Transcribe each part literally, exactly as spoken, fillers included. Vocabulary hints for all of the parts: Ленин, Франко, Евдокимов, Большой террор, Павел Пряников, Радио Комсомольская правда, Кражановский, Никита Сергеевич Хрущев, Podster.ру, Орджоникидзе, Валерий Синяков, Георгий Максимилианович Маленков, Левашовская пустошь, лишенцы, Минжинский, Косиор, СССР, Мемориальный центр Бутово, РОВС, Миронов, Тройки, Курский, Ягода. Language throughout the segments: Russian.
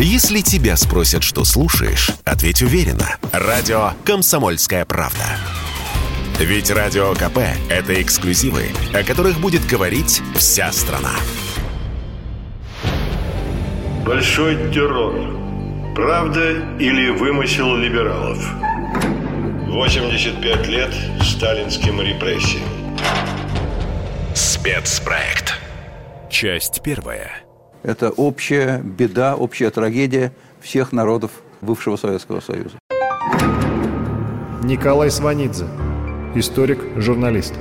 Если тебя спросят, что слушаешь, ответь уверенно. Радио «Комсомольская правда». Ведь Радио КП – это эксклюзивы, о которых будет говорить вся страна. Большой террор. Правда или вымысел либералов? восемьдесят пять лет сталинским репрессиям. Спецпроект. Часть первая. Это общая беда, общая трагедия всех народов бывшего Советского Союза. Николай Сванидзе. Историк, журналист.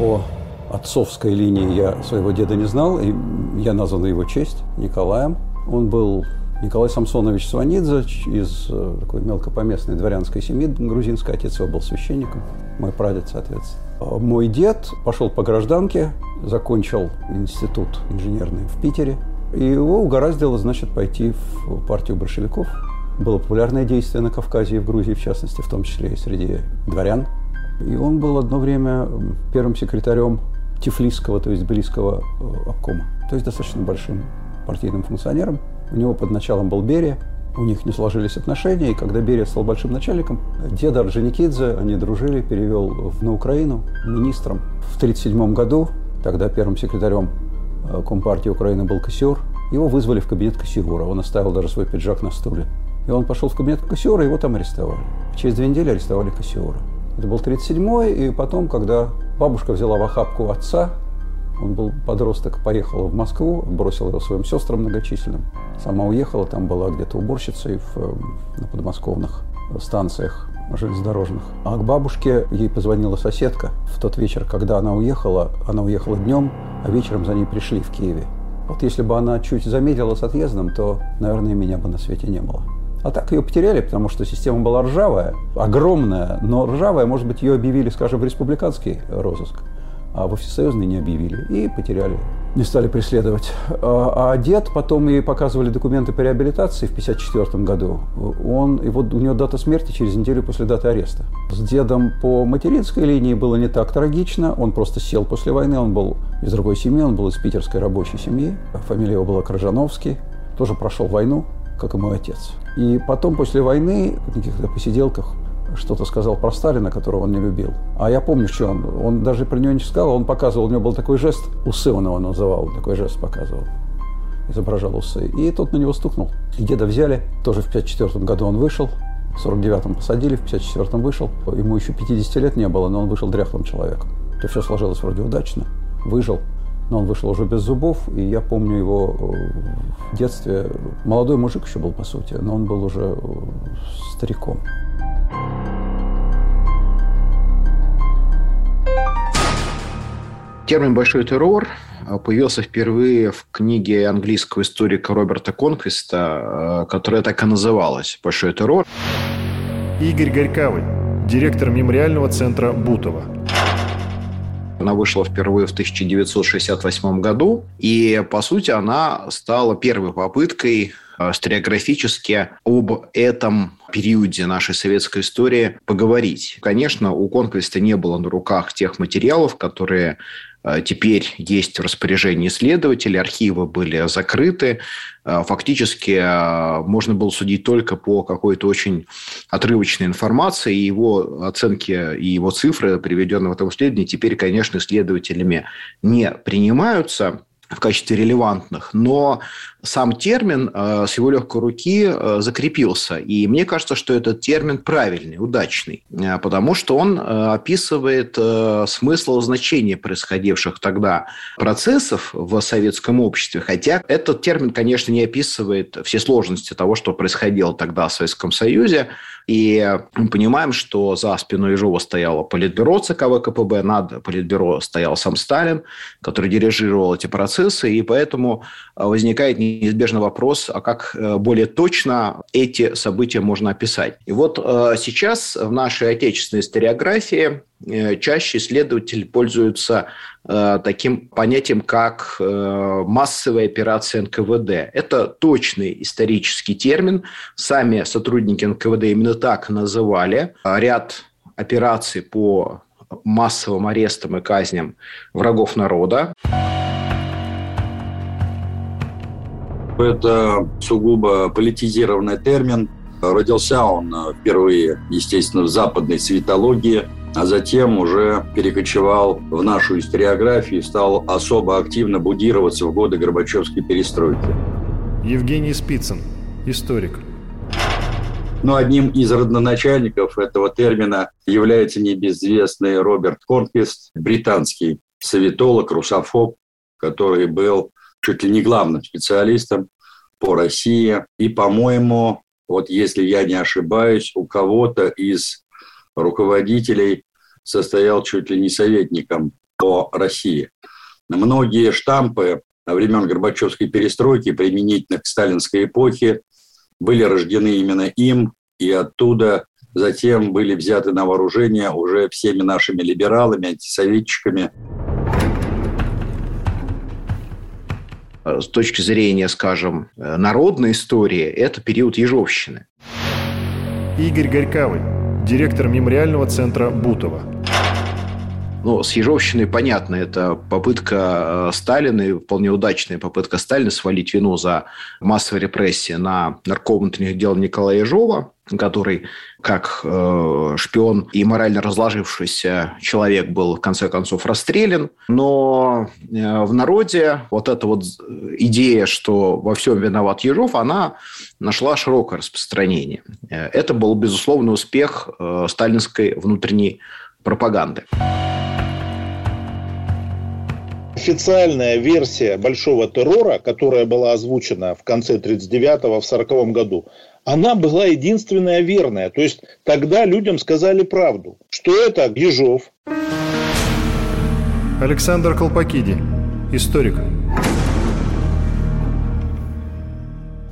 По отцовской линии я своего деда не знал, и я назван в его честь Николаем. Он был Николай Самсонович Сванидзе из такой мелкопоместной дворянской семьи грузинской. Отец его был священником, мой прадед, соответственно. Мой дед пошел по гражданке, закончил институт инженерный в Питере. И его угораздило, значит, пойти в партию большевиков. Было популярное действие на Кавказе и в Грузии, в частности, в том числе и среди дворян. И он был одно время первым секретарем Тифлисского, то есть Тбилисского обкома, то есть достаточно большим партийным функционером. У него под началом был Берия. У них не сложились отношения, и когда Берия стал большим начальником, деда Орджоникидзе, они дружили, перевел на Украину министром. В тысяча девятьсот тридцать седьмом году, тогда первым секретарем Компартии Украины был Косиор, его вызвали в кабинет Косиора, он оставил даже свой пиджак на стуле. И он пошел в кабинет Косиора, его там арестовали. Через две недели арестовали Косиора. Это был тридцать седьмой, и потом, когда бабушка взяла в охапку отца, он был подросток, поехала в Москву, бросила его своим сестрам многочисленным. Сама уехала, там была где-то уборщицей в, на подмосковных станциях железнодорожных. А к бабушке ей позвонила соседка. В тот вечер, когда она уехала, она уехала днем, а вечером за ней пришли в Киеве. Вот если бы она чуть замедлила с отъездом, то, наверное, меня бы на свете не было. А так ее потеряли, потому что система была ржавая, огромная, но ржавая, может быть, ее объявили, скажем, в республиканский розыск, а в всесоюзный не объявили, и потеряли, не стали преследовать. А дед, потом ей показывали документы по реабилитации в пятьдесят четвертом году, он, его, у него дата смерти через неделю после даты ареста. С дедом по материнской линии было не так трагично, он просто сел после войны, он был из другой семьи, он был из питерской рабочей семьи, фамилия его была Кражановский, тоже прошел войну, как и мой отец. И потом, после войны, в каких-то посиделках, что-то сказал про Сталина, которого он не любил. А я помню, что он, он даже про него не сказал, он показывал, у него был такой жест, усы он его называл, такой жест показывал, изображал усы. И тот на него стукнул. И деда взяли, тоже в пятьдесят четвертом году он вышел, в сорок девятом посадили, в пятьдесят четвертом вышел. Ему еще пятидесяти лет не было, но он вышел дряхлым человеком. И все сложилось вроде удачно, выжил. Но он вышел уже без зубов, и я помню его в детстве. Молодой мужик еще был, по сути, но он был уже стариком. Термин «большой террор» появился впервые в книге английского историка Роберта Конквеста, которая так и называлась «Большой террор». Игорь Гарькавый, директор Мемориального центра Бутово. Она вышла впервые в тысяча девятьсот шестьдесят восьмом году, и, по сути, она стала первой попыткой историографически об этом периоде нашей советской истории поговорить. Конечно, у Конквеста не было на руках тех материалов, которые теперь есть в распоряжении исследователей, архивы были закрыты. Фактически можно было судить только по какой-то очень отрывочной информации, и его оценки и его цифры, приведенные в этом исследовании, теперь, конечно, исследователями не принимаются в качестве релевантных, но сам термин э, с его легкой руки э, закрепился. И мне кажется, что этот термин правильный, удачный, э, потому что он э, описывает э, смысл и значение происходивших тогда процессов в советском обществе. Хотя этот термин, конечно, не описывает все сложности того, что происходило тогда в Советском Союзе. И мы понимаем, что за спиной Ежова стояло политбюро ЦК ВКПБ, над политбюро стоял сам Сталин, который дирижировал эти процессы, и поэтому возникает неизбежный вопрос, а как более точно эти события можно описать. И вот сейчас в нашей отечественной историографии чаще исследователи пользуются таким понятием, как массовая операция эн ка вэ дэ. Это точный исторический термин. Сами сотрудники эн ка вэ дэ именно так называли ряд операций по массовым арестам и казням врагов народа. Это сугубо политизированный термин. Родился он впервые, естественно, в западной светологии, а затем уже перекочевал в нашу историографию и стал особо активно будироваться в годы Горбачевской перестройки. Евгений Спицын, историк. Но одним из родоначальников этого термина является небезызвестный Роберт Конквест, британский советолог, русофоб, который был чуть ли не главным специалистом по России. И, по-моему, вот если я не ошибаюсь, у кого-то из руководителей состоял чуть ли не советником по России. Многие штампы времен Горбачевской перестройки, применительно к сталинской эпохе, были рождены именно им, и оттуда затем были взяты на вооружение уже всеми нашими либералами, антисоветчиками. С точки зрения, скажем, народной истории, это период Ежовщины. Игорь Гарькавый, директор Мемориального центра Бутово. Ну, с Ежовщиной понятно, это попытка Сталина, вполне удачная попытка Сталина свалить вину за массовые репрессии на наркома внутренних дел Николая Ежова, который как э, шпион и морально разложившийся человек был в конце концов расстрелян. Но э, в народе вот эта вот идея, что во всем виноват Ежов, она нашла широкое распространение. Это был, безусловно, успех э, сталинской внутренней пропаганды. Официальная версия Большого террора, которая была озвучена в конце тридцать девятого, в сороковом году, она была единственная верная. То есть тогда людям сказали правду, что это Ежов. Александр Колпакиди, историк.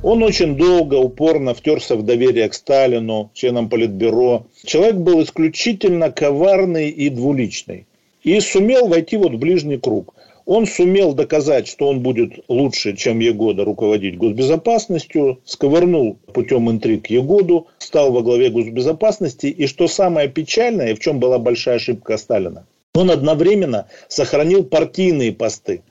Он очень долго, упорно втерся в доверие к Сталину, членам Политбюро. Человек был исключительно коварный и двуличный. И сумел войти вот в ближний круг. Он сумел доказать, что он будет лучше, чем Ягода, руководить госбезопасностью, сковырнул путем интриг Ягоду, стал во главе госбезопасности. И что самое печальное, и в чем была большая ошибка Сталина, он одновременно сохранил партийные посты.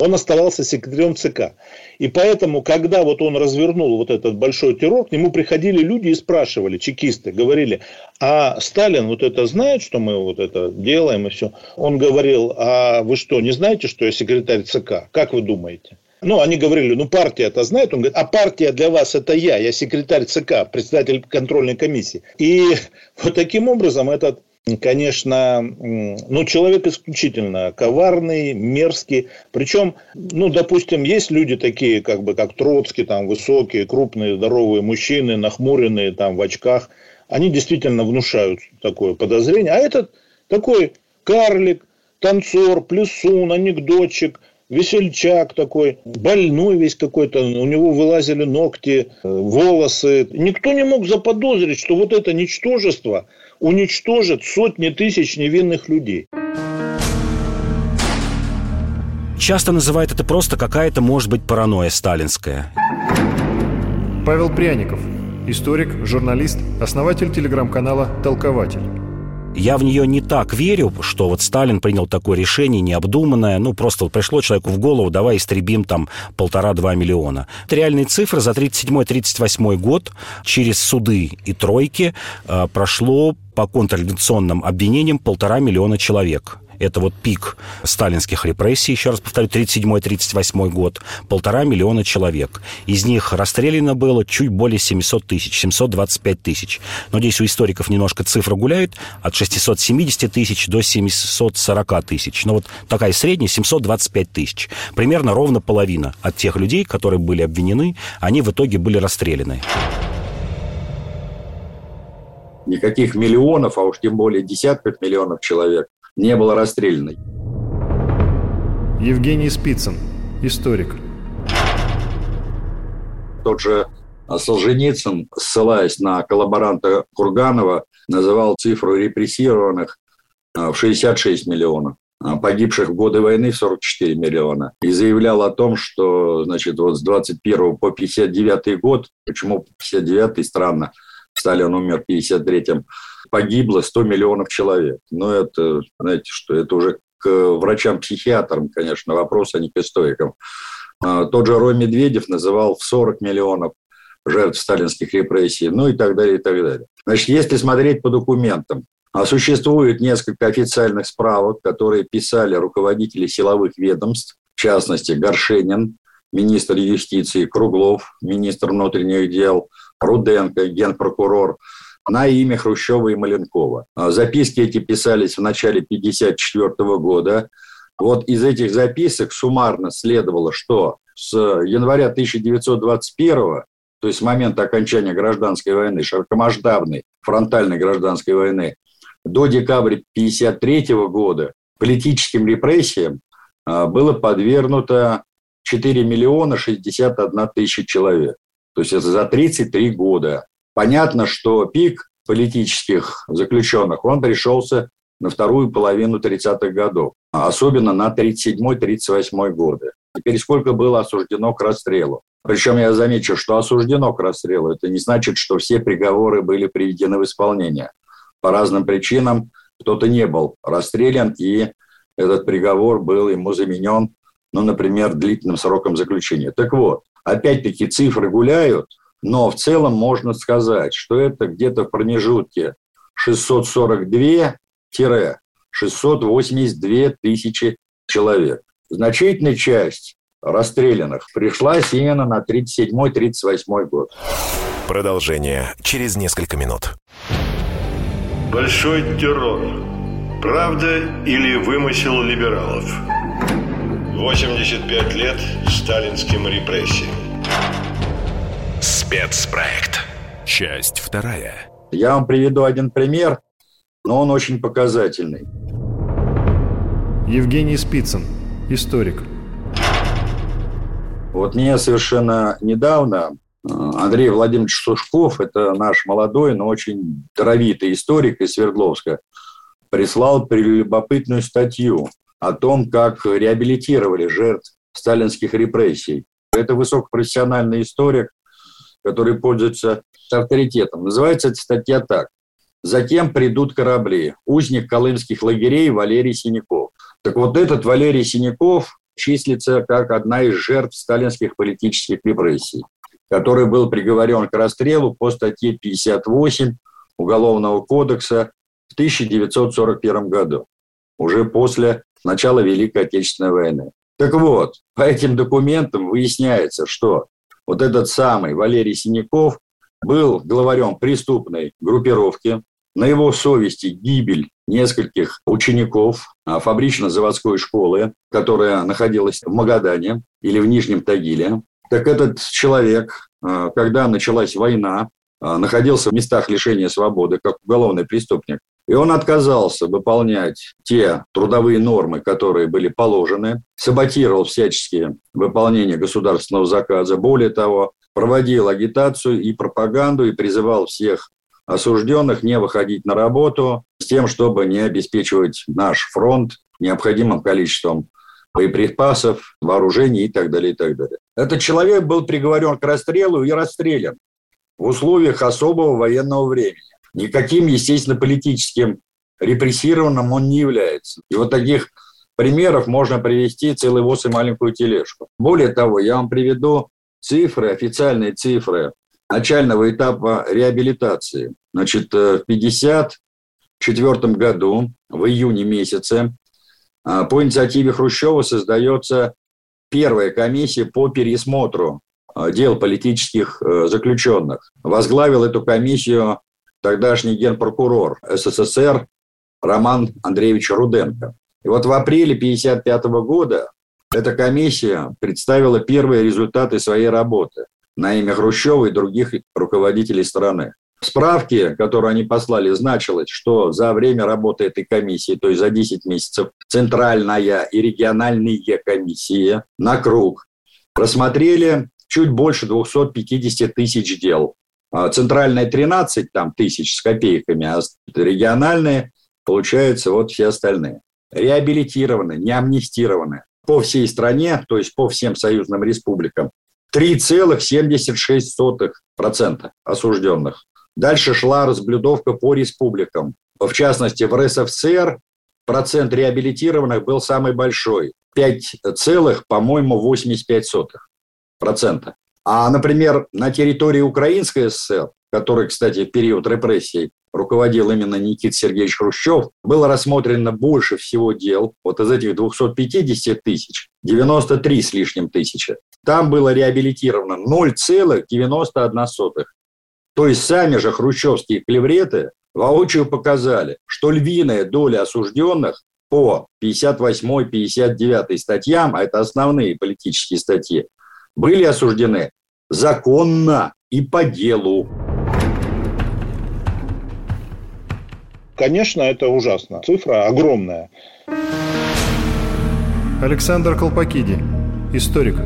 Он оставался секретарем ЦК. И поэтому, когда вот он развернул вот этот большой террор, к нему приходили люди и спрашивали, чекисты, говорили, а Сталин вот это знает, что мы вот это делаем и все? Он говорил, а вы что, не знаете, что я секретарь ЦК? Как вы думаете? Ну, они говорили, ну, партия-то знает. Он говорит, а партия для вас это я, я секретарь ЦК, председатель контрольной комиссии. И вот таким образом этот... Конечно, ну, человек исключительно коварный, мерзкий. Причем, ну, допустим, есть люди такие, как бы, как Троцкий, там, высокие, крупные, здоровые мужчины, нахмуренные, там, в очках. Они действительно внушают такое подозрение. А этот такой карлик, танцор, плясун, анекдотчик, весельчак такой, больной весь какой-то. У него вылазили ногти, волосы. Никто не мог заподозрить, что вот это ничтожество... уничтожит сотни тысяч невинных людей. Часто называют это просто какая-то, может быть, паранойя сталинская. Павел Пряников, историк, журналист, основатель телеграм-канала «Толкователь». Я в нее не так верю, что вот Сталин принял такое решение необдуманное. Ну, просто вот пришло человеку в голову, давай истребим там полтора-два миллиона. Это реальные цифры. За тридцать седьмой тридцать восьмой год через суды и тройки э, прошло по контрреволюционным обвинениям полтора миллиона человек. Это вот пик сталинских репрессий, еще раз повторю, тридцать седьмой тридцать восьмой год, полтора миллиона человек. Из них расстреляно было чуть более семьсот тысяч, семьсот двадцать пять тысяч. Но здесь у историков немножко цифра гуляет, от шестисот семидесяти тысяч до семисот сорока тысяч. Но вот такая средняя, семьсот двадцать пять тысяч. Примерно ровно половина от тех людей, которые были обвинены, они в итоге были расстреляны. Никаких миллионов, а уж тем более десятков миллионов человек не было расстреляно. Евгений Спицын, историк. Тот же Солженицын, ссылаясь на коллаборанта Курганова, называл цифру репрессированных в шестьдесят шесть миллионов, погибших в годы войны в сорок четыре миллиона. И заявлял о том, что, значит, вот с двадцать первого по пятьдесят девятый год, почему пятьдесят девятый, странно, Сталин умер в пятьдесят третьем, погибло сто миллионов человек. Но это, знаете, что это уже к врачам-психиатрам, конечно, вопрос, а не к историкам. Тот же Рой Медведев называл в сорок миллионов жертв сталинских репрессий, ну и так далее, и так далее. Значит, если смотреть по документам, существует несколько официальных справок, которые писали руководители силовых ведомств, в частности Горшенин, министр юстиции, Круглов, министр внутренних дел, Руденко, генпрокурор, на имя Хрущева и Маленкова. Записки эти писались в начале тысяча девятьсот пятьдесят четвёртого года. Вот из этих записок суммарно следовало, что с января тысяча девятьсот двадцать первого, то есть с момента окончания гражданской войны, широкомасштабной фронтальной гражданской войны, до декабря тысяча девятьсот пятьдесят третьего года политическим репрессиям было подвергнуто четыре миллиона шестьдесят одна тысяча человек. То есть это за тридцать три года. Понятно, что пик политических заключенных, он пришелся на вторую половину тридцатых годов, особенно на тридцать седьмой тридцать восьмой годы. Теперь сколько было осуждено к расстрелу? Причем я замечу, что осуждено к расстрелу, это не значит, что все приговоры были приведены в исполнение. По разным причинам кто-то не был расстрелян, и этот приговор был ему заменен, ну, например, длительным сроком заключения. Так вот, опять-таки цифры гуляют, но в целом можно сказать, что это где-то в промежутке шестьсот сорок две - шестьсот восемьдесят две тысячи человек. Значительная часть расстрелянных пришлась именно на тридцать седьмой тридцать восьмой год. Продолжение через несколько минут. Большой террор. Правда или вымысел либералов? восемьдесят пять лет сталинским репрессиям. Спецпроект. Часть вторая. Я вам приведу один пример, но он очень показательный. Евгений Спицын, историк. Вот мне совершенно недавно Андрей Владимирович Сушков, это наш молодой, но очень даровитый историк из Свердловска, прислал прелюбопытную статью о том, как реабилитировали жертв сталинских репрессий. Это высокопрофессиональный историк, который пользуется авторитетом. Называется эта статья так. «Затем придут корабли. Узник колымских лагерей Валерий Синяков». Так вот этот Валерий Синяков числится как одна из жертв сталинских политических репрессий, который был приговорен к расстрелу по статье пятьдесят восемь Уголовного кодекса в тысяча девятьсот сорок первом году, уже после начала Великой Отечественной войны. Так вот, по этим документам выясняется, что вот этот самый Валерий Синяков был главарем преступной группировки, на его совести гибель нескольких учеников фабрично-заводской школы, которая находилась в Магадане или в Нижнем Тагиле. Так этот человек, когда началась война, находился в местах лишения свободы как уголовный преступник, и он отказался выполнять те трудовые нормы, которые были положены, саботировал всячески выполнение государственного заказа, более того, проводил агитацию и пропаганду и призывал всех осужденных не выходить на работу с тем, чтобы не обеспечивать наш фронт необходимым количеством боеприпасов, вооружений и так далее, и так далее. Этот человек был приговорен к расстрелу и расстрелян в условиях особого военного времени. Никаким, естественно, политическим репрессированным он не является. И вот таких примеров можно привести целый воз и маленькую тележку. Более того, я вам приведу цифры, официальные цифры начального этапа реабилитации. Значит, в тысяча девятьсот пятьдесят четвёртом году, в июне месяце, по инициативе Хрущева создается первая комиссия по пересмотру дел политических заключенных. Возглавил эту комиссию тогдашний генпрокурор СССР Роман Андреевич Руденко. И вот в апреле тысяча девятьсот пятьдесят пятого года эта комиссия представила первые результаты своей работы на имя Хрущева и других руководителей страны. В справке, которую они послали, значилось, что за время работы этой комиссии, то есть за десять месяцев, центральная и региональные комиссии на круг просмотрели чуть больше двести пятьдесят тысяч дел. Центральная тринадцать там, тысяч с копейками, а региональные, получается, вот все остальные. Реабилитированы, не амнистированы по всей стране, то есть по всем союзным республикам, три целых семьдесят шесть сотых процента осужденных. Дальше шла разблюдовка по республикам. В частности, в РСФСР процент реабилитированных был самый большой. пять целых, по-моему, восемьдесят пять сотых процента. А, например, на территории Украинской ССР, который, кстати, в период репрессий руководил именно Никита Сергеевич Хрущев, было рассмотрено больше всего дел. Вот из этих двухсот пятидесяти тысяч, девяносто три с лишним тысячи. Там было реабилитировано ноль целых девяносто одна сотых. То есть сами же хрущевские клевреты воочию показали, что львиная доля осужденных по пятьдесят восьмой, пятьдесят девятой статьям, а это основные политические статьи, были осуждены законно и по делу. Конечно, это ужасно. Цифра огромная. Александр Колпакиди, историк.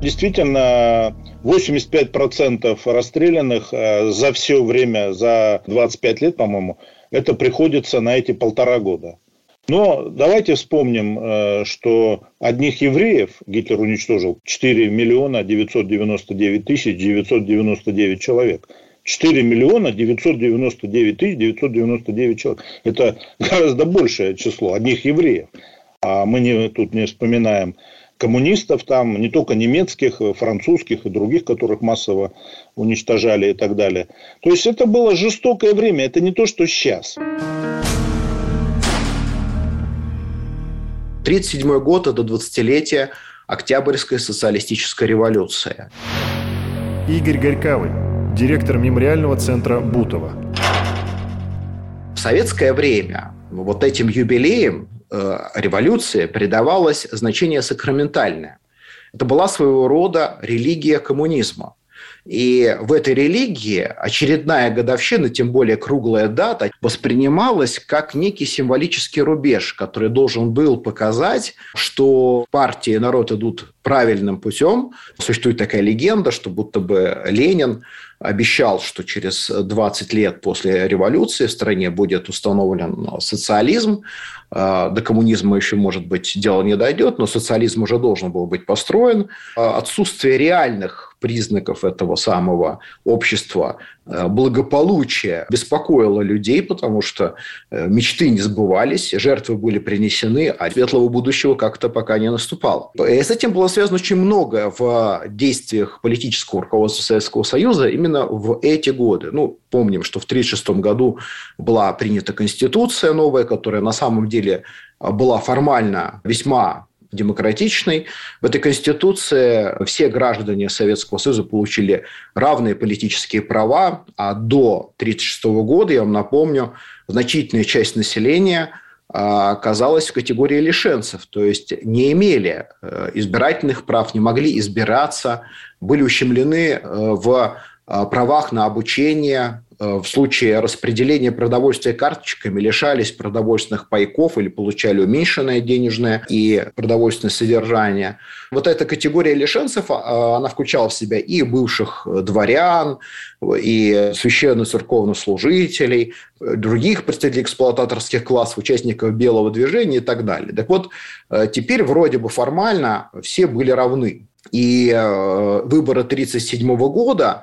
Действительно, восемьдесят пять процентов расстрелянных за все время, за двадцать пять лет, по-моему, это приходится на эти полтора года. Но давайте вспомним, что одних евреев Гитлер уничтожил четыре миллиона девятьсот девяносто девять тысяч девятьсот девяносто девять человек. четыре миллиона девятьсот девяносто девять тысяч девятьсот девяносто девять человек. Это гораздо большее число одних евреев. А мы не, тут не вспоминаем коммунистов там, не только немецких, французских и других, которых массово уничтожали и так далее. То есть это было жестокое время, это не то, что сейчас. тысяча девятьсот тридцать седьмой год – это двадцатилетие Октябрьской социалистической революции. Игорь Гарькавый, директор мемориального центра Бутово. В советское время вот этим юбилеем э, революции придавалось значение сакраментальное. Это была своего рода религия коммунизма. И в этой религии очередная годовщина, тем более круглая дата, воспринималась как некий символический рубеж, который должен был показать, что партия и народ идут правильным путем. Существует такая легенда, что будто бы Ленин обещал, что через двадцать лет после революции в стране будет установлен социализм. До коммунизма еще, может быть, дело не дойдет, но социализм уже должен был быть построен. Отсутствие реальных признаков этого самого общества благополучия беспокоило людей, потому что мечты не сбывались, жертвы были принесены, а светлого будущего как-то пока не наступало. И с этим было связано очень многое в действиях политического руководства Советского Союза именно в эти годы. Ну, помним, что в тысяча девятьсот тридцать шестом году была принята Конституция новая, которая на самом деле была формально весьма демократичной. В этой Конституции все граждане Советского Союза получили равные политические права, а до тысяча девятьсот тридцать шестого года, я вам напомню, значительная часть населения оказалась в категории лишенцев, то есть не имели избирательных прав, не могли избираться, были ущемлены в правах на обучение, в случае распределения продовольствия карточками лишались продовольственных пайков или получали уменьшенное денежное и продовольственное содержание. Вот эта категория лишенцев, она включала в себя и бывших дворян, и священно-церковнослужителей, других представителей эксплуататорских классов, участников белого движения и так далее. Так вот, теперь вроде бы формально все были равны. И выборы тысяча девятьсот тридцать седьмого года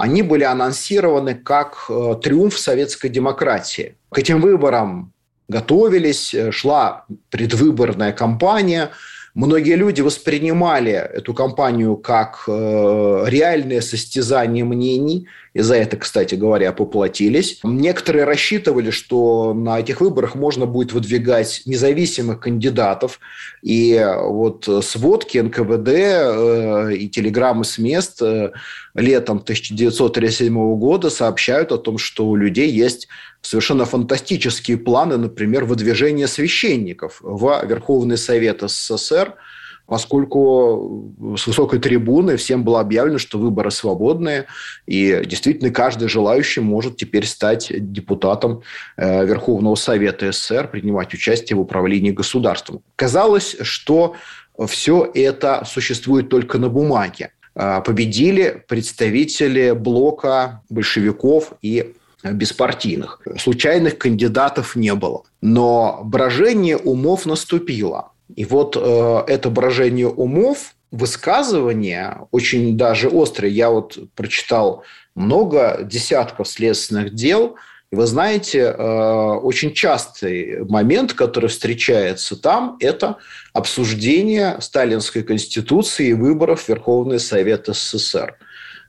они были анонсированы как триумф советской демократии. К этим выборам готовились, шла предвыборная кампания. Многие люди воспринимали эту кампанию как реальное состязание мнений. И за это, кстати говоря, поплатились. Некоторые рассчитывали, что на этих выборах можно будет выдвигать независимых кандидатов. И вот сводки эн ка вэ дэ и телеграммы с мест летом тысяча девятьсот тридцать седьмого года сообщают о том, что у людей есть совершенно фантастические планы, например, выдвижения священников в Верховный Совет эс эс эс эр, поскольку с высокой трибуны всем было объявлено, что выборы свободные, и действительно каждый желающий может теперь стать депутатом Верховного Совета эс эс эс эр, принимать участие в управлении государством. Казалось, что все это существует только на бумаге. Победили представители блока большевиков и беспартийных. Случайных кандидатов не было. Но брожение умов наступило. И вот э, это брожение умов, высказывания очень даже острые. Я вот прочитал много десятков следственных дел, И вы знаете, очень частый момент, который встречается там, это обсуждение сталинской конституции и выборов в Верховный Совет СССР.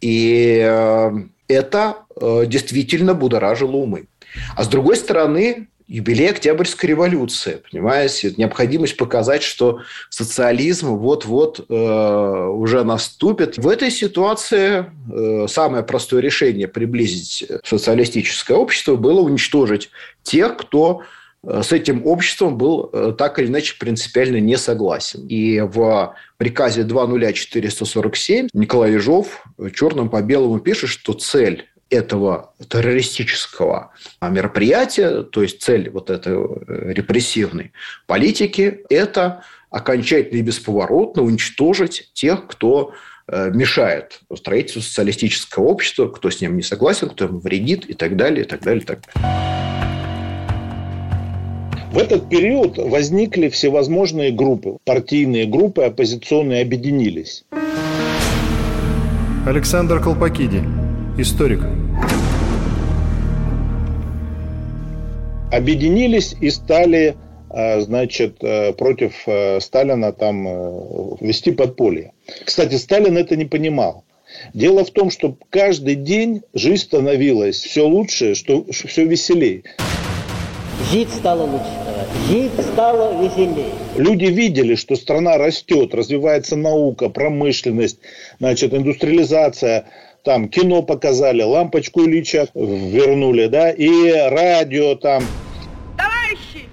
И это действительно будоражило умы. А с другой стороны, юбилей Октябрьской революции, понимаете, необходимость показать, что социализм вот-вот э, уже наступит. В этой ситуации э, самое простое решение приблизить социалистическое общество было уничтожить тех, кто с этим обществом был э, так или иначе принципиально не согласен. И в приказе два ноль четыреста сорок семь Николай Ежов черным по белому пишет, что цель этого террористического мероприятия, то есть цель вот этой репрессивной политики, это окончательно и бесповоротно уничтожить тех, кто мешает строительству социалистического общества, кто с ним не согласен, кто ему вредит и так далее, и так далее, и так далее. В этот период возникли всевозможные группы, партийные группы, оппозиционные объединились. Александр Колпакиди, историк. Объединились и стали, значит, против Сталина там вести подполье. Кстати, Сталин это не понимал. Дело в том, что каждый день жизнь становилась все лучше, что все веселее. Жить стало лучше, жить стало веселее. Люди видели, что страна растет, развивается наука, промышленность, значит, индустриализация. Там кино показали, лампочку Ильича вернули, да, и радио там. Товарищи,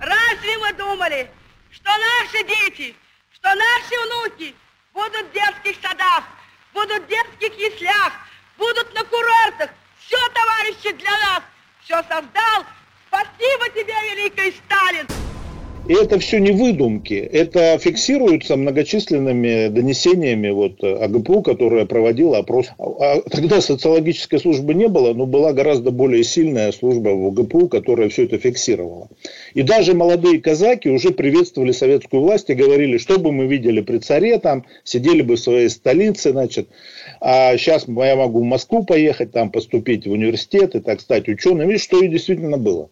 разве вы думали, что наши дети, что наши внуки будут в детских садах, будут в детских яслях, будут на курортах? Все, товарищи, для нас, все создал. Спасибо тебе, великий Сталин. И это все не выдумки, это фиксируется многочисленными донесениями вот АГПУ, которая проводила опрос. А тогда социологической службы не было, но была гораздо более сильная служба в АГПУ, которая все это фиксировала. И даже молодые казаки уже приветствовали советскую власть и говорили, что бы мы видели при царе, там сидели бы в своей столице, значит, а сейчас я могу в Москву поехать, там поступить в университет и так стать ученым, и что и действительно было.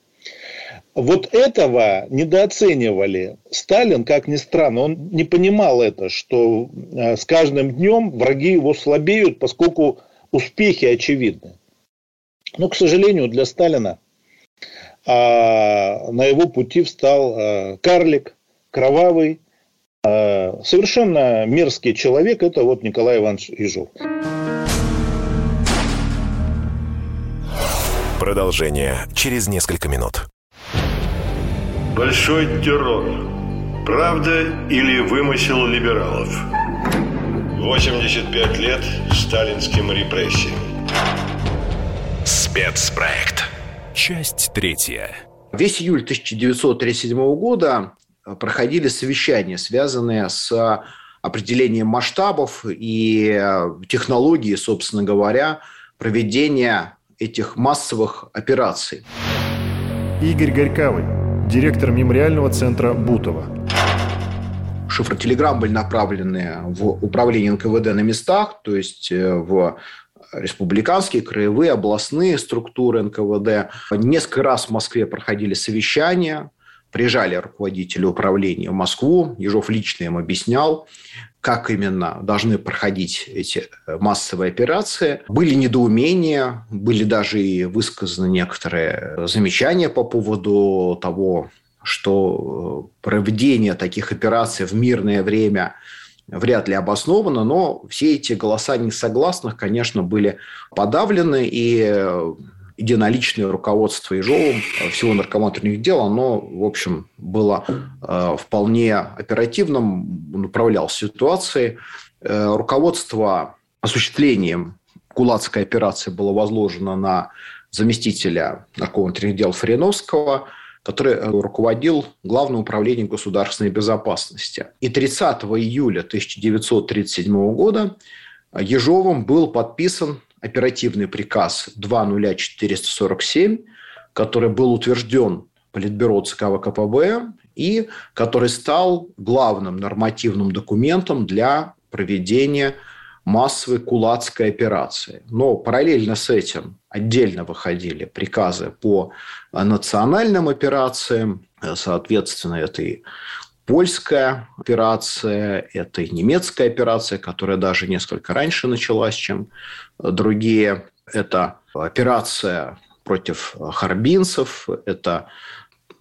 Вот этого недооценивали. Сталин, как ни странно, он не понимал это, что с каждым днем враги его слабеют, поскольку успехи очевидны. Но, к сожалению, для Сталина а, на его пути встал а, карлик, кровавый, а, совершенно мерзкий человек. Это вот Николай Иванович Ежов. Продолжение через несколько минут. Большой террор. Правда или вымысел либералов? восемьдесят пять лет сталинским репрессиям. Спецпроект. Часть третья. Весь июль тысяча девятьсот тридцать седьмого года проходили совещания, связанные с определением масштабов и технологии, собственно говоря, проведения этих массовых операций. Игорь Гарькавый, директор Мемориального центра Бутово. Шифры телеграмм были направлены в управление эн ка вэ дэ на местах, то есть в республиканские, краевые, областные структуры эн ка вэ дэ. Несколько раз в Москве проходили совещания, приезжали руководители управления в Москву, Ежов лично им объяснял, как именно должны проходить эти массовые операции. Были недоумения, были даже и высказаны некоторые замечания по поводу того, что проведение таких операций в мирное время вряд ли обосновано, но все эти голоса несогласных, конечно, были подавлены, и единоличное руководство Ежовым всего наркоматных дел, оно, в общем, было э, вполне оперативным, он управлял ситуацией. Э, руководство осуществлением кулацкой операции было возложено на заместителя наркоматных дел Фриновского, который руководил Главным управлением государственной безопасности. И тридцатого июля тысяча девятьсот тридцать седьмого года Ежовым был подписан оперативный приказ два ноль четыреста сорок семь, который был утвержден Политбюро цэ ка вэ ка пэ бэ и который стал главным нормативным документом для проведения массовой кулацкой операции. Но параллельно с этим отдельно выходили приказы по национальным операциям. Соответственно, это и польская операция, это и немецкая операция, которая даже несколько раньше началась, чем другие. Это операция против харбинцев, это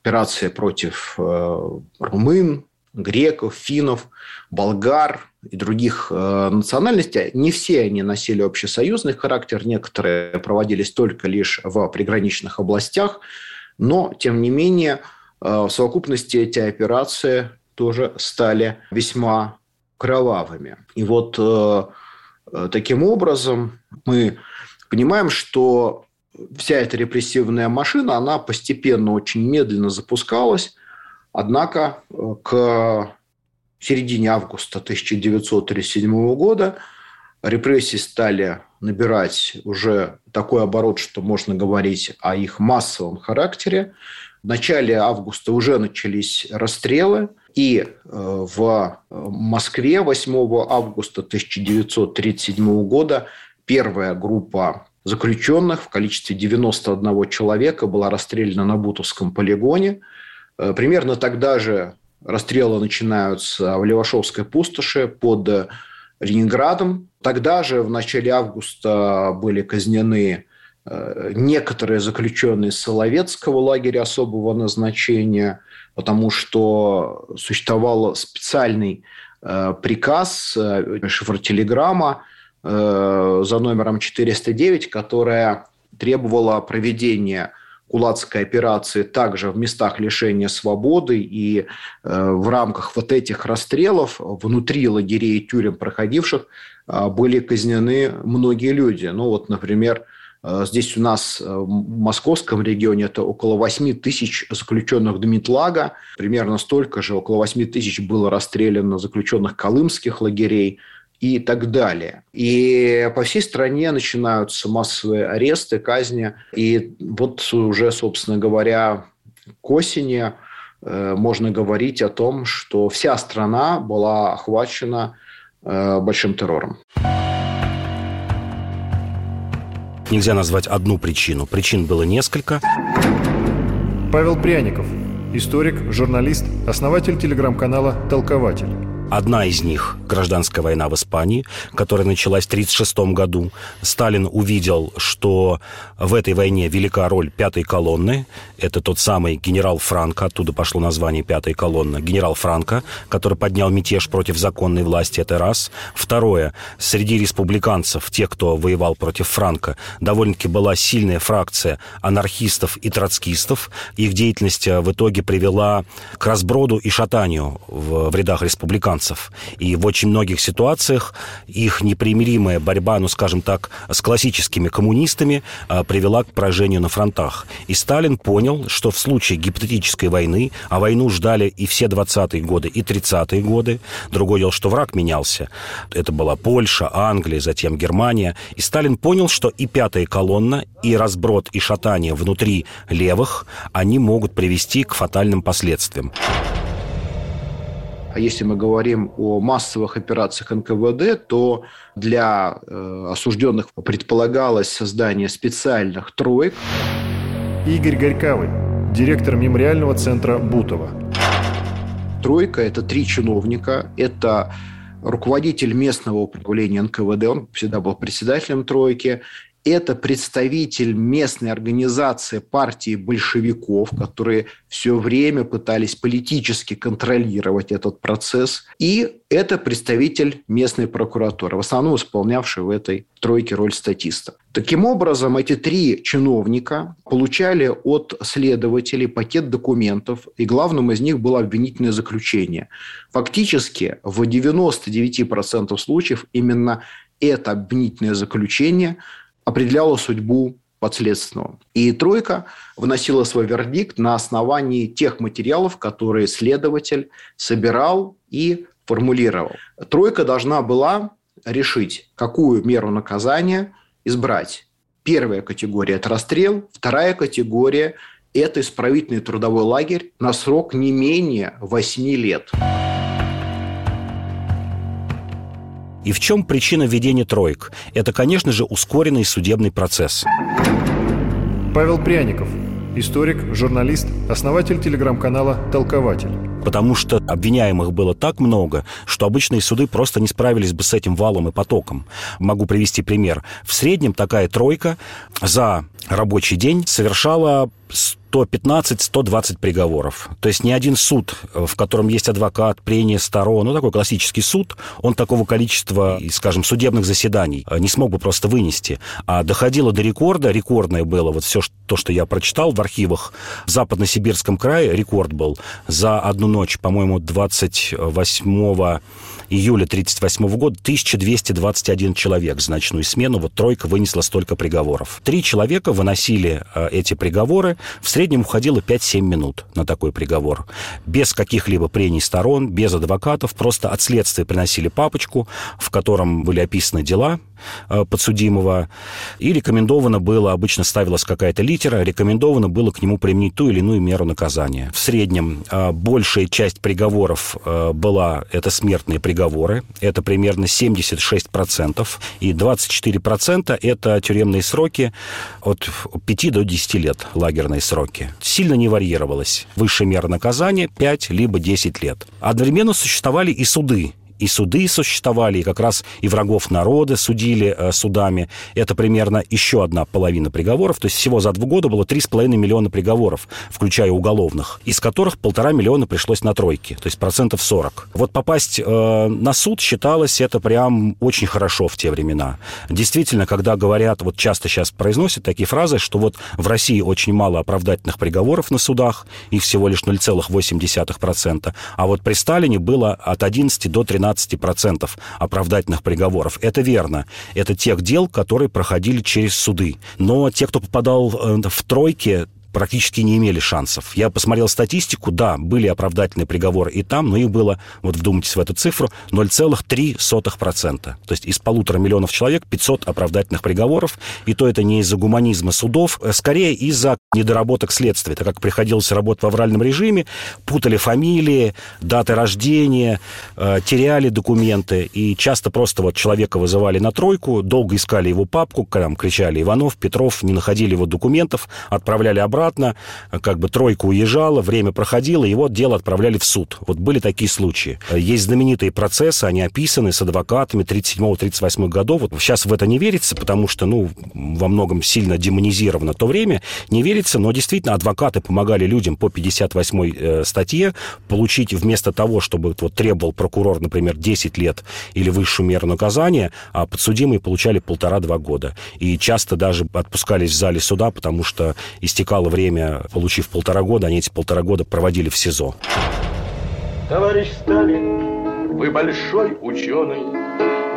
операция против румын, греков, финнов, болгар и других национальностей. Не все они носили общесоюзный характер, некоторые проводились только лишь в приграничных областях, но, тем не менее, в совокупности эти операции тоже стали весьма кровавыми. И вот таким образом мы понимаем, что вся эта репрессивная машина, она постепенно, очень медленно запускалась. Однако к середине августа тысяча девятьсот тридцать седьмого года репрессии стали набирать уже такой оборот, что можно говорить о их массовом характере. В начале августа уже начались расстрелы. И в Москве восьмого августа тысяча девятьсот тридцать седьмого года первая группа заключенных в количестве девяносто одного человека была расстреляна на Бутовском полигоне. Примерно тогда же расстрелы начинаются в Левашовской пустоши под Ленинградом. Тогда же, в начале августа, были казнены некоторые заключенные из Соловецкого лагеря особого назначения, потому что существовал специальный приказ, шифр-телеграмма за номером четыреста девять, которая требовала проведения кулацкой операции также в местах лишения свободы, и э, в рамках вот этих расстрелов внутри лагерей и тюрем проходивших э, были казнены многие люди. Ну вот, например, э, здесь у нас в московском регионе это около восемь тысяч заключенных Дмитлага, примерно столько же, около восемь тысяч было расстреляно заключенных колымских лагерей и так далее. И по всей стране начинаются массовые аресты, казни. И вот уже, собственно говоря, к осени э, можно говорить о том, что вся страна была охвачена э, большим террором. Нельзя назвать одну причину. Причин было несколько. Павел Пряников, историк, журналист, основатель телеграм-канала «Толкователь». Одна из них – гражданская война в Испании, которая началась в тысяча девятьсот тридцать шестом году. Сталин увидел, что в этой войне велика роль пятой колонны. Это тот самый генерал Франко, оттуда пошло название пятой колонны. Генерал Франко, который поднял мятеж против законной власти, это раз. Второе. Среди республиканцев, тех, кто воевал против Франко, довольно-таки была сильная фракция анархистов и троцкистов. Их деятельность в итоге привела к разброду и шатанию в, в рядах республиканцев. И в очень многих ситуациях их непримиримая борьба, ну, скажем так, с классическими коммунистами привела к поражению на фронтах. И Сталин понял, что в случае гипотетической войны, а войну ждали и все двадцатые годы, и тридцатые годы, другое дело, что враг менялся. Это была Польша, Англия, затем Германия. И Сталин понял, что и пятая колонна, и разброд, и шатание внутри левых, они могут привести к фатальным последствиям. А если мы говорим о массовых операциях эн ка вэ дэ, то для э, осужденных предполагалось создание специальных троек. Игорь Гарькавый, директор Мемориального центра Бутово. Тройка – это три чиновника. Это руководитель местного управления эн ка вэ дэ, он всегда был председателем тройки. Это представитель местной организации партии большевиков, которые все время пытались политически контролировать этот процесс. И это представитель местной прокуратуры, в основном исполнявший в этой тройке роль статиста. Таким образом, эти три чиновника получали от следователей пакет документов, и главным из них было обвинительное заключение. Фактически, в девяноста девяти процентах случаев именно это обвинительное заключение – определяла судьбу подследственного. И тройка выносила свой вердикт на основании тех материалов, которые следователь собирал и формулировал. Тройка должна была решить, какую меру наказания избрать. Первая категория – это расстрел, вторая категория – это исправительный трудовой лагерь на срок не менее восьми лет. И в чем причина введения троек? Это, конечно же, ускоренный судебный процесс. Павел Пряников, историк, журналист, основатель телеграм-канала «Толкователь». Потому что обвиняемых было так много, что обычные суды просто не справились бы с этим валом и потоком. Могу привести пример. В среднем такая тройка за рабочий день совершала сто пятнадцать - сто двадцать приговоров. То есть ни один суд, в котором есть адвокат, прения сторон, ну, такой классический суд, он такого количества, скажем, судебных заседаний не смог бы просто вынести. А доходило до рекорда, рекордное было, вот все то, что я прочитал в архивах, в Западно-Сибирском крае рекорд был за одну ночь, по-моему, двадцать восьмого июля тридцать восьмого года, тысяча двести двадцать один человек за ночную смену, вот тройка вынесла столько приговоров. Три человека выносили эти приговоры, в среднем уходило пять-семь минут на такой приговор. Без каких-либо прений сторон, без адвокатов, просто от следствия приносили папочку, в котором были описаны дела подсудимого, и рекомендовано было, обычно ставилась какая-то литера, рекомендовано было к нему применить ту или иную меру наказания. В среднем большая часть приговоров была, это смертные приговоры, это примерно семьдесят шесть процентов, и двадцать четыре процента это тюремные сроки от пяти до десяти лет, лагерные сроки. Сильно не варьировалось. Высшая мера наказания пять либо десять лет. Одновременно существовали и суды, и суды существовали, и как раз и врагов народа судили э, судами. Это примерно еще одна половина приговоров. То есть всего за два года было три с половиной миллиона приговоров, включая уголовных, из которых полтора миллиона пришлось на тройки, то есть процентов сорок. Вот попасть э, на суд считалось это прям очень хорошо в те времена. Действительно, когда говорят, вот часто сейчас произносят такие фразы, что вот в России очень мало оправдательных приговоров на судах, их всего лишь ноль целых восемь десятых процента, а вот при Сталине было от одиннадцати до тринадцати процентов оправдательных приговоров. Это верно. Это тех дел, которые проходили через суды. Но те, кто попадал в тройки, практически не имели шансов. Я посмотрел статистику, да, были оправдательные приговоры и там, но их было, вот вдумайтесь в эту цифру, ноль целых три сотых процента. То есть из полутора миллионов человек пятьсот оправдательных приговоров, и то это не из-за гуманизма судов, скорее из-за недоработок следствия, так как приходилось работать в авральном режиме, путали фамилии, даты рождения, теряли документы, и часто просто вот человека вызывали на тройку, долго искали его папку, там кричали Иванов, Петров, не находили его документов, отправляли обратно, как бы тройка уезжала, время проходило, его дело отправляли в суд. Вот были такие случаи. Есть знаменитые процессы, они описаны с адвокатами тридцать седьмого - тридцать восьмого годов. Вот сейчас в это не верится, потому что, ну, во многом сильно демонизировано то время, не верится, но действительно адвокаты помогали людям по пятьдесят восьмой статье получить вместо того, чтобы вот требовал прокурор, например, десять лет или высшую меру наказания, а подсудимые получали полтора-два года. И часто даже отпускались в зале суда, потому что истекало время, получив полтора года, они эти полтора года проводили в СИЗО. Товарищ Сталин, вы большой ученый,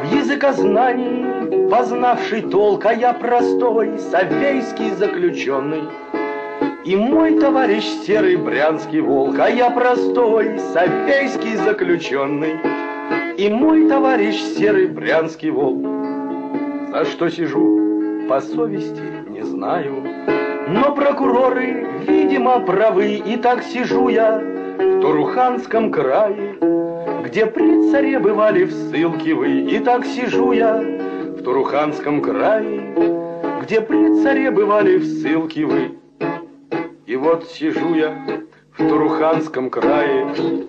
в языкознании познавший толк, а я простой савейский заключенный. И мой товарищ серый брянский волк, а я простой савейский заключенный. И мой товарищ серый брянский волк. За что сижу, по совести не знаю. Но прокуроры, видимо, правы, и так сижу я в Туруханском крае, где при царе бывали в ссылке вы. И так сижу я в Туруханском крае, где при царе бывали в ссылке вы. И вот сижу я в Туруханском крае,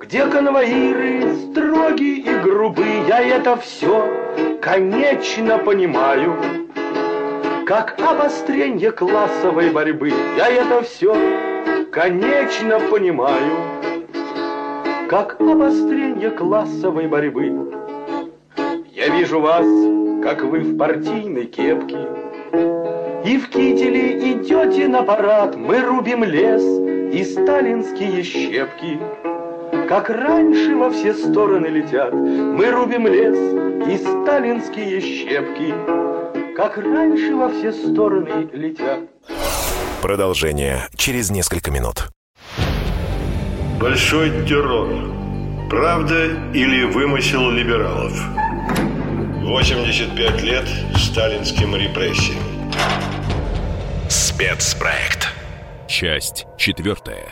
где конвоиры строги и грубы. Я это все, конечно, понимаю, как обострение классовой борьбы. Я это все, конечно, понимаю, как обострение классовой борьбы. Я вижу вас, как вы в партийной кепке и в кителе идете на парад. Мы рубим лес и сталинские щепки, как раньше во все стороны летят. Мы рубим лес и сталинские щепки, как раньше во все стороны летят. Продолжение через несколько минут. Большой террор. Правда или вымысел либералов? восемьдесят пять лет сталинским репрессиям. Спецпроект. Часть четвертая.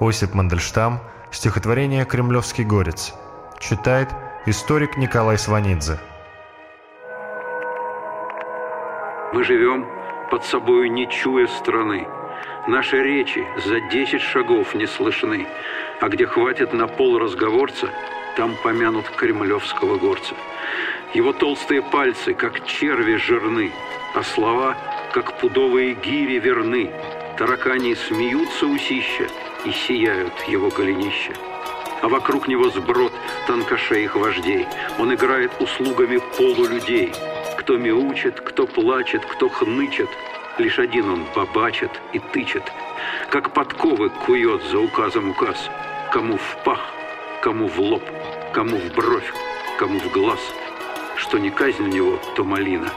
Осип Мандельштам. Стихотворение «Кремлевский горец». Читает историк Николай Сванидзе. Мы живем под собою, не чуя страны. Наши речи за десять шагов не слышны, а где хватит на пол разговорца, там помянут кремлевского горца. Его толстые пальцы, как черви, жирны, а слова, как пудовые гири, верны. Таракани смеются усища и сияют его голенища. А вокруг него сброд тонкошеих вождей. Он играет услугами полулюдей. Кто мяучит, кто плачет, кто хнычет, лишь один он бабачит и тычет. Как подковы кует за указом указ. Кому в пах, кому в лоб, кому в бровь, кому в глаз. Что не казнь у него, то малина,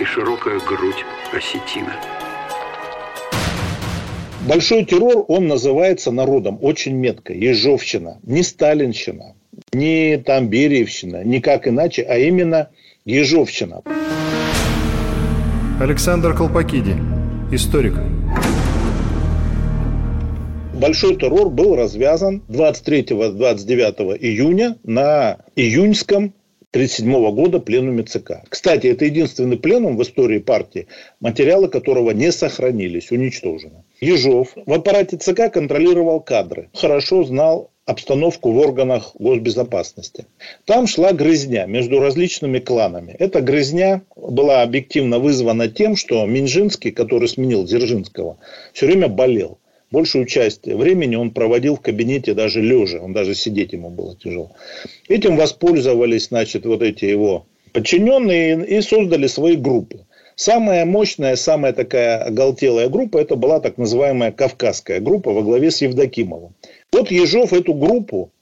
и широкая грудь осетина. Большой террор, он называется народом очень метко. Ежовщина, не сталинщина, не там бериевщина, никак иначе, а именно ежовщина. Александр Колпакиди, историк. Большой террор был развязан двадцать третьего - двадцать девятого июня на июньском тысяча девятьсот тридцать седьмого года пленуме ЦК. Кстати, это единственный пленум в истории партии, материалы которого не сохранились, уничтожены. Ежов в аппарате ЦК контролировал кадры, хорошо знал обстановку в органах госбезопасности. Там шла грызня между различными кланами. Эта грызня была объективно вызвана тем, что Минжинский, который сменил Дзержинского, все время болел. Большую часть времени он проводил в кабинете даже лежа. Он даже сидеть ему было тяжело. Этим воспользовались, значит, вот эти его подчиненные и создали свои группы. Самая мощная, самая такая оголтелая группа, это была так называемая кавказская группа во главе с Евдокимовым. Вот Ежов эту группу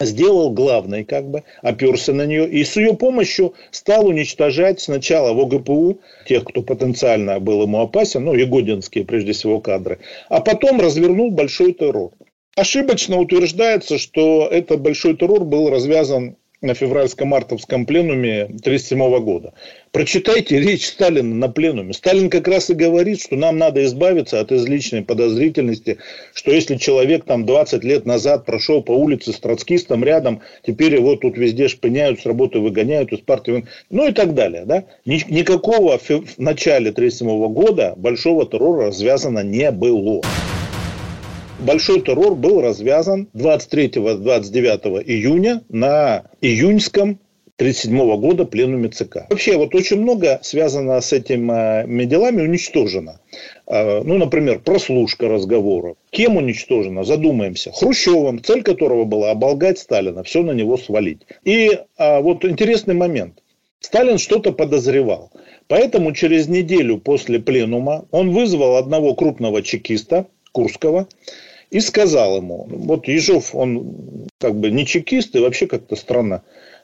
сделал главной, как бы, оперся на нее, и с ее помощью стал уничтожать сначала в ОГПУ тех, кто потенциально был ему опасен, ну, ягодинские, прежде всего, кадры, а потом развернул большой террор. Ошибочно утверждается, что этот большой террор был развязан на февральско-мартовском пленуме тысяча девятьсот тридцать седьмого года. Прочитайте речь Сталина на пленуме. Сталин как раз и говорит, что нам надо избавиться от излишней подозрительности, что если человек там двадцать лет назад прошел по улице с троцкистом рядом, теперь его тут везде шпыняют, с работы выгоняют, из партии, ну и так далее. Да? Никакого в начале тысяча девятьсот тридцать седьмого года большого террора развязано не было. Большой террор был развязан двадцать третьего - двадцать девятого июня на июньском тысяча девятьсот тридцать седьмого года пленуме ЦК. Вообще, вот очень много связано с этими делами уничтожено. Ну, например, прослушка разговоров. Кем уничтожено? Задумаемся. Хрущевым, цель которого была оболгать Сталина, все на него свалить. И а, вот интересный момент. Сталин что-то подозревал. Поэтому через неделю после пленума он вызвал одного крупного чекиста, Курского, и сказал ему, вот Ежов, он как бы не чекист и вообще как-то странно.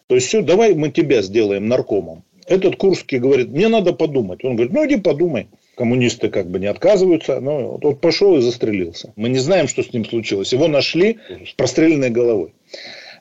То есть, все, давай мы тебя сделаем наркомом. Этот Курский говорит, мне надо подумать. Он говорит, ну иди подумай. Коммунисты как бы не отказываются. Но вот он пошел и застрелился. Мы не знаем, что с ним случилось. Его нашли с простреленной головой.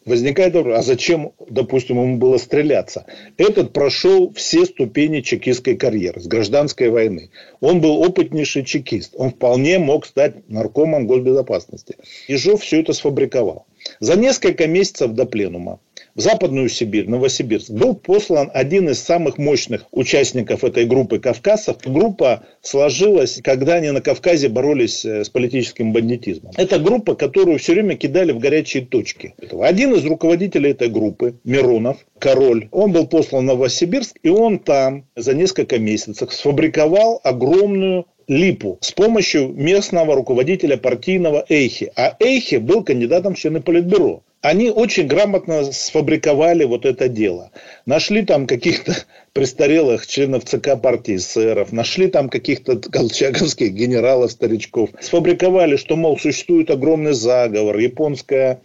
Возникает вопрос, а зачем, допустим, ему было стреляться? Этот прошел все ступени чекистской карьеры с гражданской войны. Он был опытнейший чекист. Он вполне мог стать наркомом госбезопасности. Ежов все это сфабриковал. За несколько месяцев до пленума в Западную Сибирь, Новосибирск, был послан один из самых мощных участников этой группы кавказцев. Группа сложилась, когда они на Кавказе боролись с политическим бандитизмом. Это группа, которую все время кидали в горячие точки. Один из руководителей этой группы, Миронов, Король, он был послан в Новосибирск, и он там за несколько месяцев сфабриковал огромную липу с помощью местного руководителя партийного Эйхи. А Эйхи был кандидатом в члены Политбюро. Они очень грамотно сфабриковали вот это дело. Нашли там каких-то престарелых членов ЦК партии эсеров, нашли там каких-то колчаковских генералов-старичков. Сфабриковали, что, мол, существует огромный заговор, японская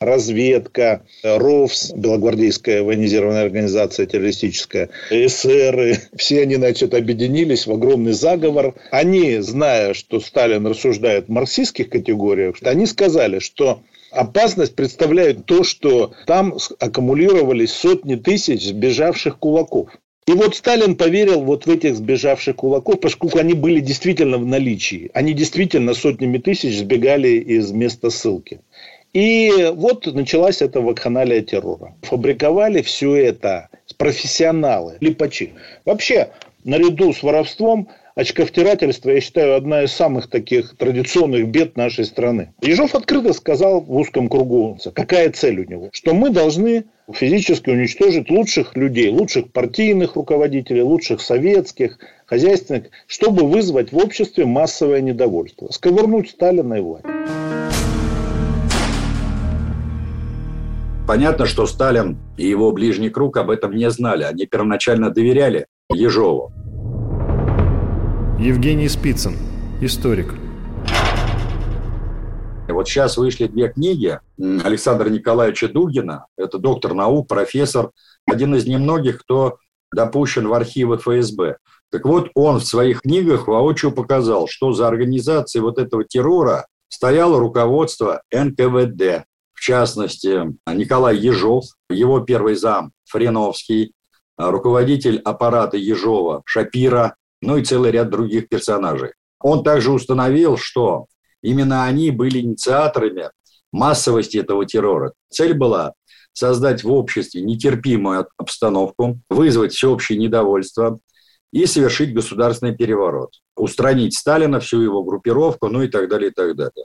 разведка, РОВС, белогвардейская военизированная организация террористическая, эсеры. Все они, значит, объединились в огромный заговор. Они, зная, что Сталин рассуждает в марксистских категориях, они сказали, что опасность представляет то, что там аккумулировались сотни тысяч сбежавших кулаков. И вот Сталин поверил вот в этих сбежавших кулаков, поскольку они были действительно в наличии. Они действительно сотнями тысяч сбегали из места ссылки. И вот началась эта вакханалия террора. Фабриковали все это профессионалы, липачи. Вообще, наряду с воровством, очковтирательство, я считаю, одна из самых таких традиционных бед нашей страны. Ежов открыто сказал в узком кругу, какая цель у него, что мы должны физически уничтожить лучших людей, лучших партийных руководителей, лучших советских, хозяйственных, чтобы вызвать в обществе массовое недовольство, сковырнуть Сталина и власть. Понятно, что Сталин и его ближний круг об этом не знали. Они первоначально доверяли Ежову. Евгений Спицын, историк. Вот сейчас вышли две книги Александра Николаевича Дугина. Это доктор наук, профессор. Один из немногих, кто допущен в архивы эф эс бэ. Так вот, он в своих книгах воочию показал, что за организацией вот этого террора стояло руководство эн ка вэ дэ. В частности, Николай Ежов, его первый зам Фриновский, руководитель аппарата Ежова Шапира, ну и целый ряд других персонажей. Он также установил, что именно они были инициаторами массовости этого террора. Цель была создать в обществе нетерпимую обстановку, вызвать всеобщее недовольство и совершить государственный переворот, устранить Сталина, всю его группировку, ну и так далее, и так далее.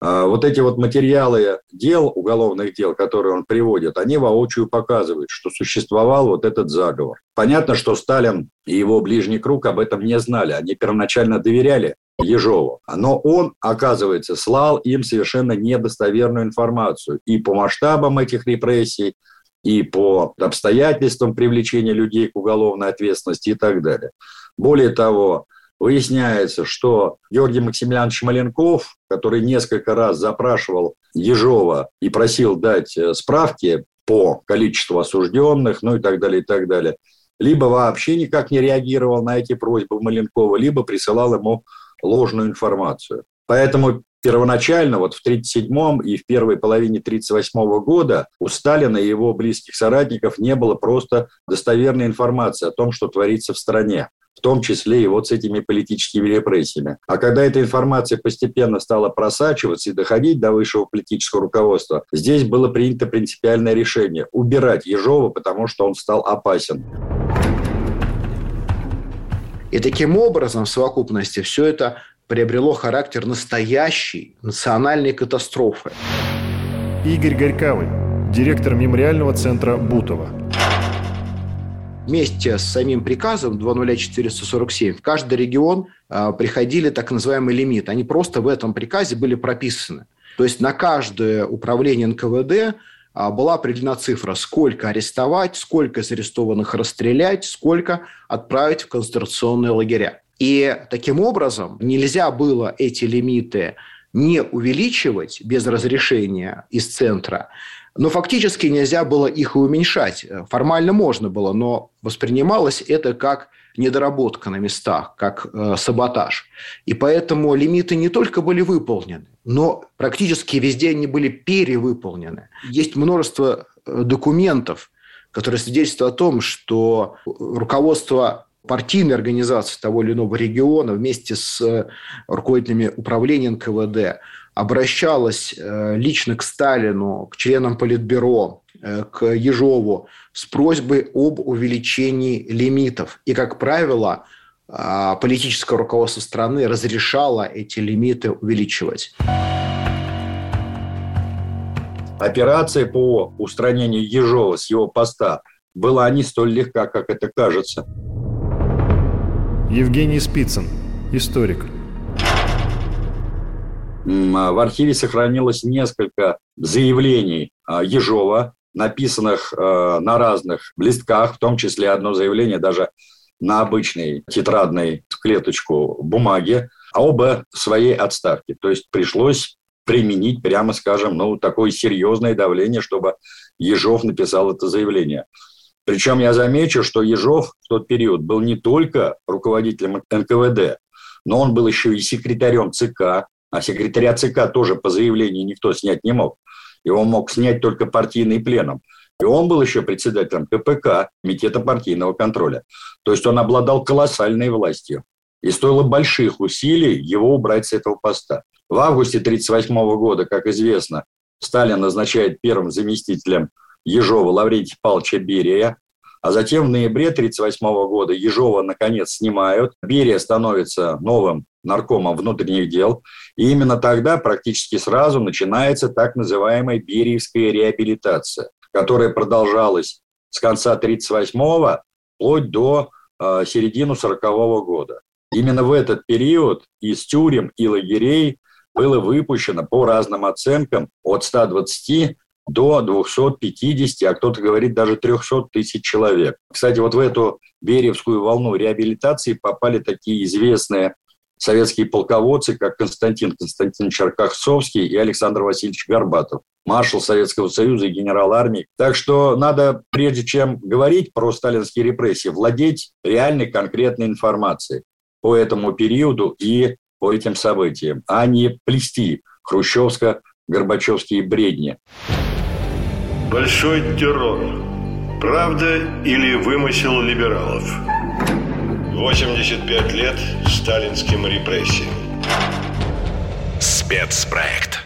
Вот эти вот материалы дел, уголовных дел, которые он приводит, они воочию показывают, что существовал вот этот заговор. Понятно, что Сталин и его ближний круг об этом не знали. Они первоначально доверяли Ежову. Но он, оказывается, слал им совершенно недостоверную информацию и по масштабам этих репрессий, и по обстоятельствам привлечения людей к уголовной ответственности и так далее. Более того, выясняется, что Георгий Максимилианович Маленков, который несколько раз запрашивал Ежова и просил дать справки по количеству осужденных, ну и так далее, и так далее, либо вообще никак не реагировал на эти просьбы Маленкова, либо присылал ему ложную информацию. Поэтому первоначально, вот в тридцать седьмом и в первой половине тридцать восьмого года у Сталина и его близких соратников не было просто достоверной информации о том, что творится в стране, в том числе и вот с этими политическими репрессиями. А когда эта информация постепенно стала просачиваться и доходить до высшего политического руководства, здесь было принято принципиальное решение – убирать Ежова, потому что он стал опасен. И таким образом, в совокупности, все это приобрело характер настоящей национальной катастрофы. Игорь Гарькавый, директор Мемориального центра Бутово. Вместе с самим приказом два ноль четыреста сорок семь в каждый регион э, приходили так называемый лимит. Они просто в этом приказе были прописаны. То есть на каждое управление эн ка вэ дэ э, была определена цифра, сколько арестовать, сколько из арестованных расстрелять, сколько отправить в концентрационные лагеря. И таким образом нельзя было эти лимиты не увеличивать без разрешения из центра, но фактически нельзя было их и уменьшать. Формально можно было, но воспринималось это как недоработка на местах, как э, саботаж. И поэтому лимиты не только были выполнены, но практически везде они были перевыполнены. Есть множество документов, которые свидетельствуют о том, что руководство партийной организации того или иного региона вместе с руководителями управления эн ка вэ дэ обращалась лично к Сталину, к членам Политбюро, к Ежову с просьбой об увеличении лимитов. И, как правило, политическое руководство страны разрешало эти лимиты увеличивать. Операция по устранению Ежова с его поста была не столь легка, как это кажется. Евгений Спицын, историк. В архиве сохранилось несколько заявлений Ежова, написанных на разных листках, в том числе одно заявление даже на обычной тетрадной клеточку бумаги, об своей отставке. То есть пришлось применить, прямо скажем, ну, такое серьезное давление, чтобы Ежов написал это заявление. Причем я замечу, что Ежов в тот период был не только руководителем эн ка вэ дэ, но он был еще и секретарем цэ ка. А секретаря цэ ка тоже по заявлению никто снять не мог. Его мог снять только партийный пленум. И он был еще председателем ка пэ ка, комитета партийного контроля. То есть он обладал колоссальной властью. И стоило больших усилий его убрать с этого поста. В августе тридцать восьмого года, как известно, Сталин назначает первым заместителем Ежова Лаврентия Павловича Берия, а затем в ноябре тысяча девятьсот тридцать восьмого года Ежова, наконец, снимают. Берия становится новым наркомом внутренних дел, и именно тогда практически сразу начинается так называемая бериевская реабилитация, которая продолжалась с конца тысяча девятьсот тридцать восьмого вплоть до э, середины сорокового года. Именно в этот период из тюрем и лагерей было выпущено, по разным оценкам, от ста двадцати до двухсот пятидесяти, а кто-то говорит даже трехсот тысяч человек. Кстати, вот в эту бериевскую волну реабилитации попали такие известные советские полководцы, как Константин Константинович Аркаховский и Александр Васильевич Горбатов, маршал Советского Союза и генерал армии. Так что надо, прежде чем говорить про сталинские репрессии, владеть реальной конкретной информацией по этому периоду и по этим событиям, а не плести хрущевско-горбачевские бредни. Большой террор. Правда или вымысел либералов? восемьдесят пять лет сталинским репрессиям. Спецпроект.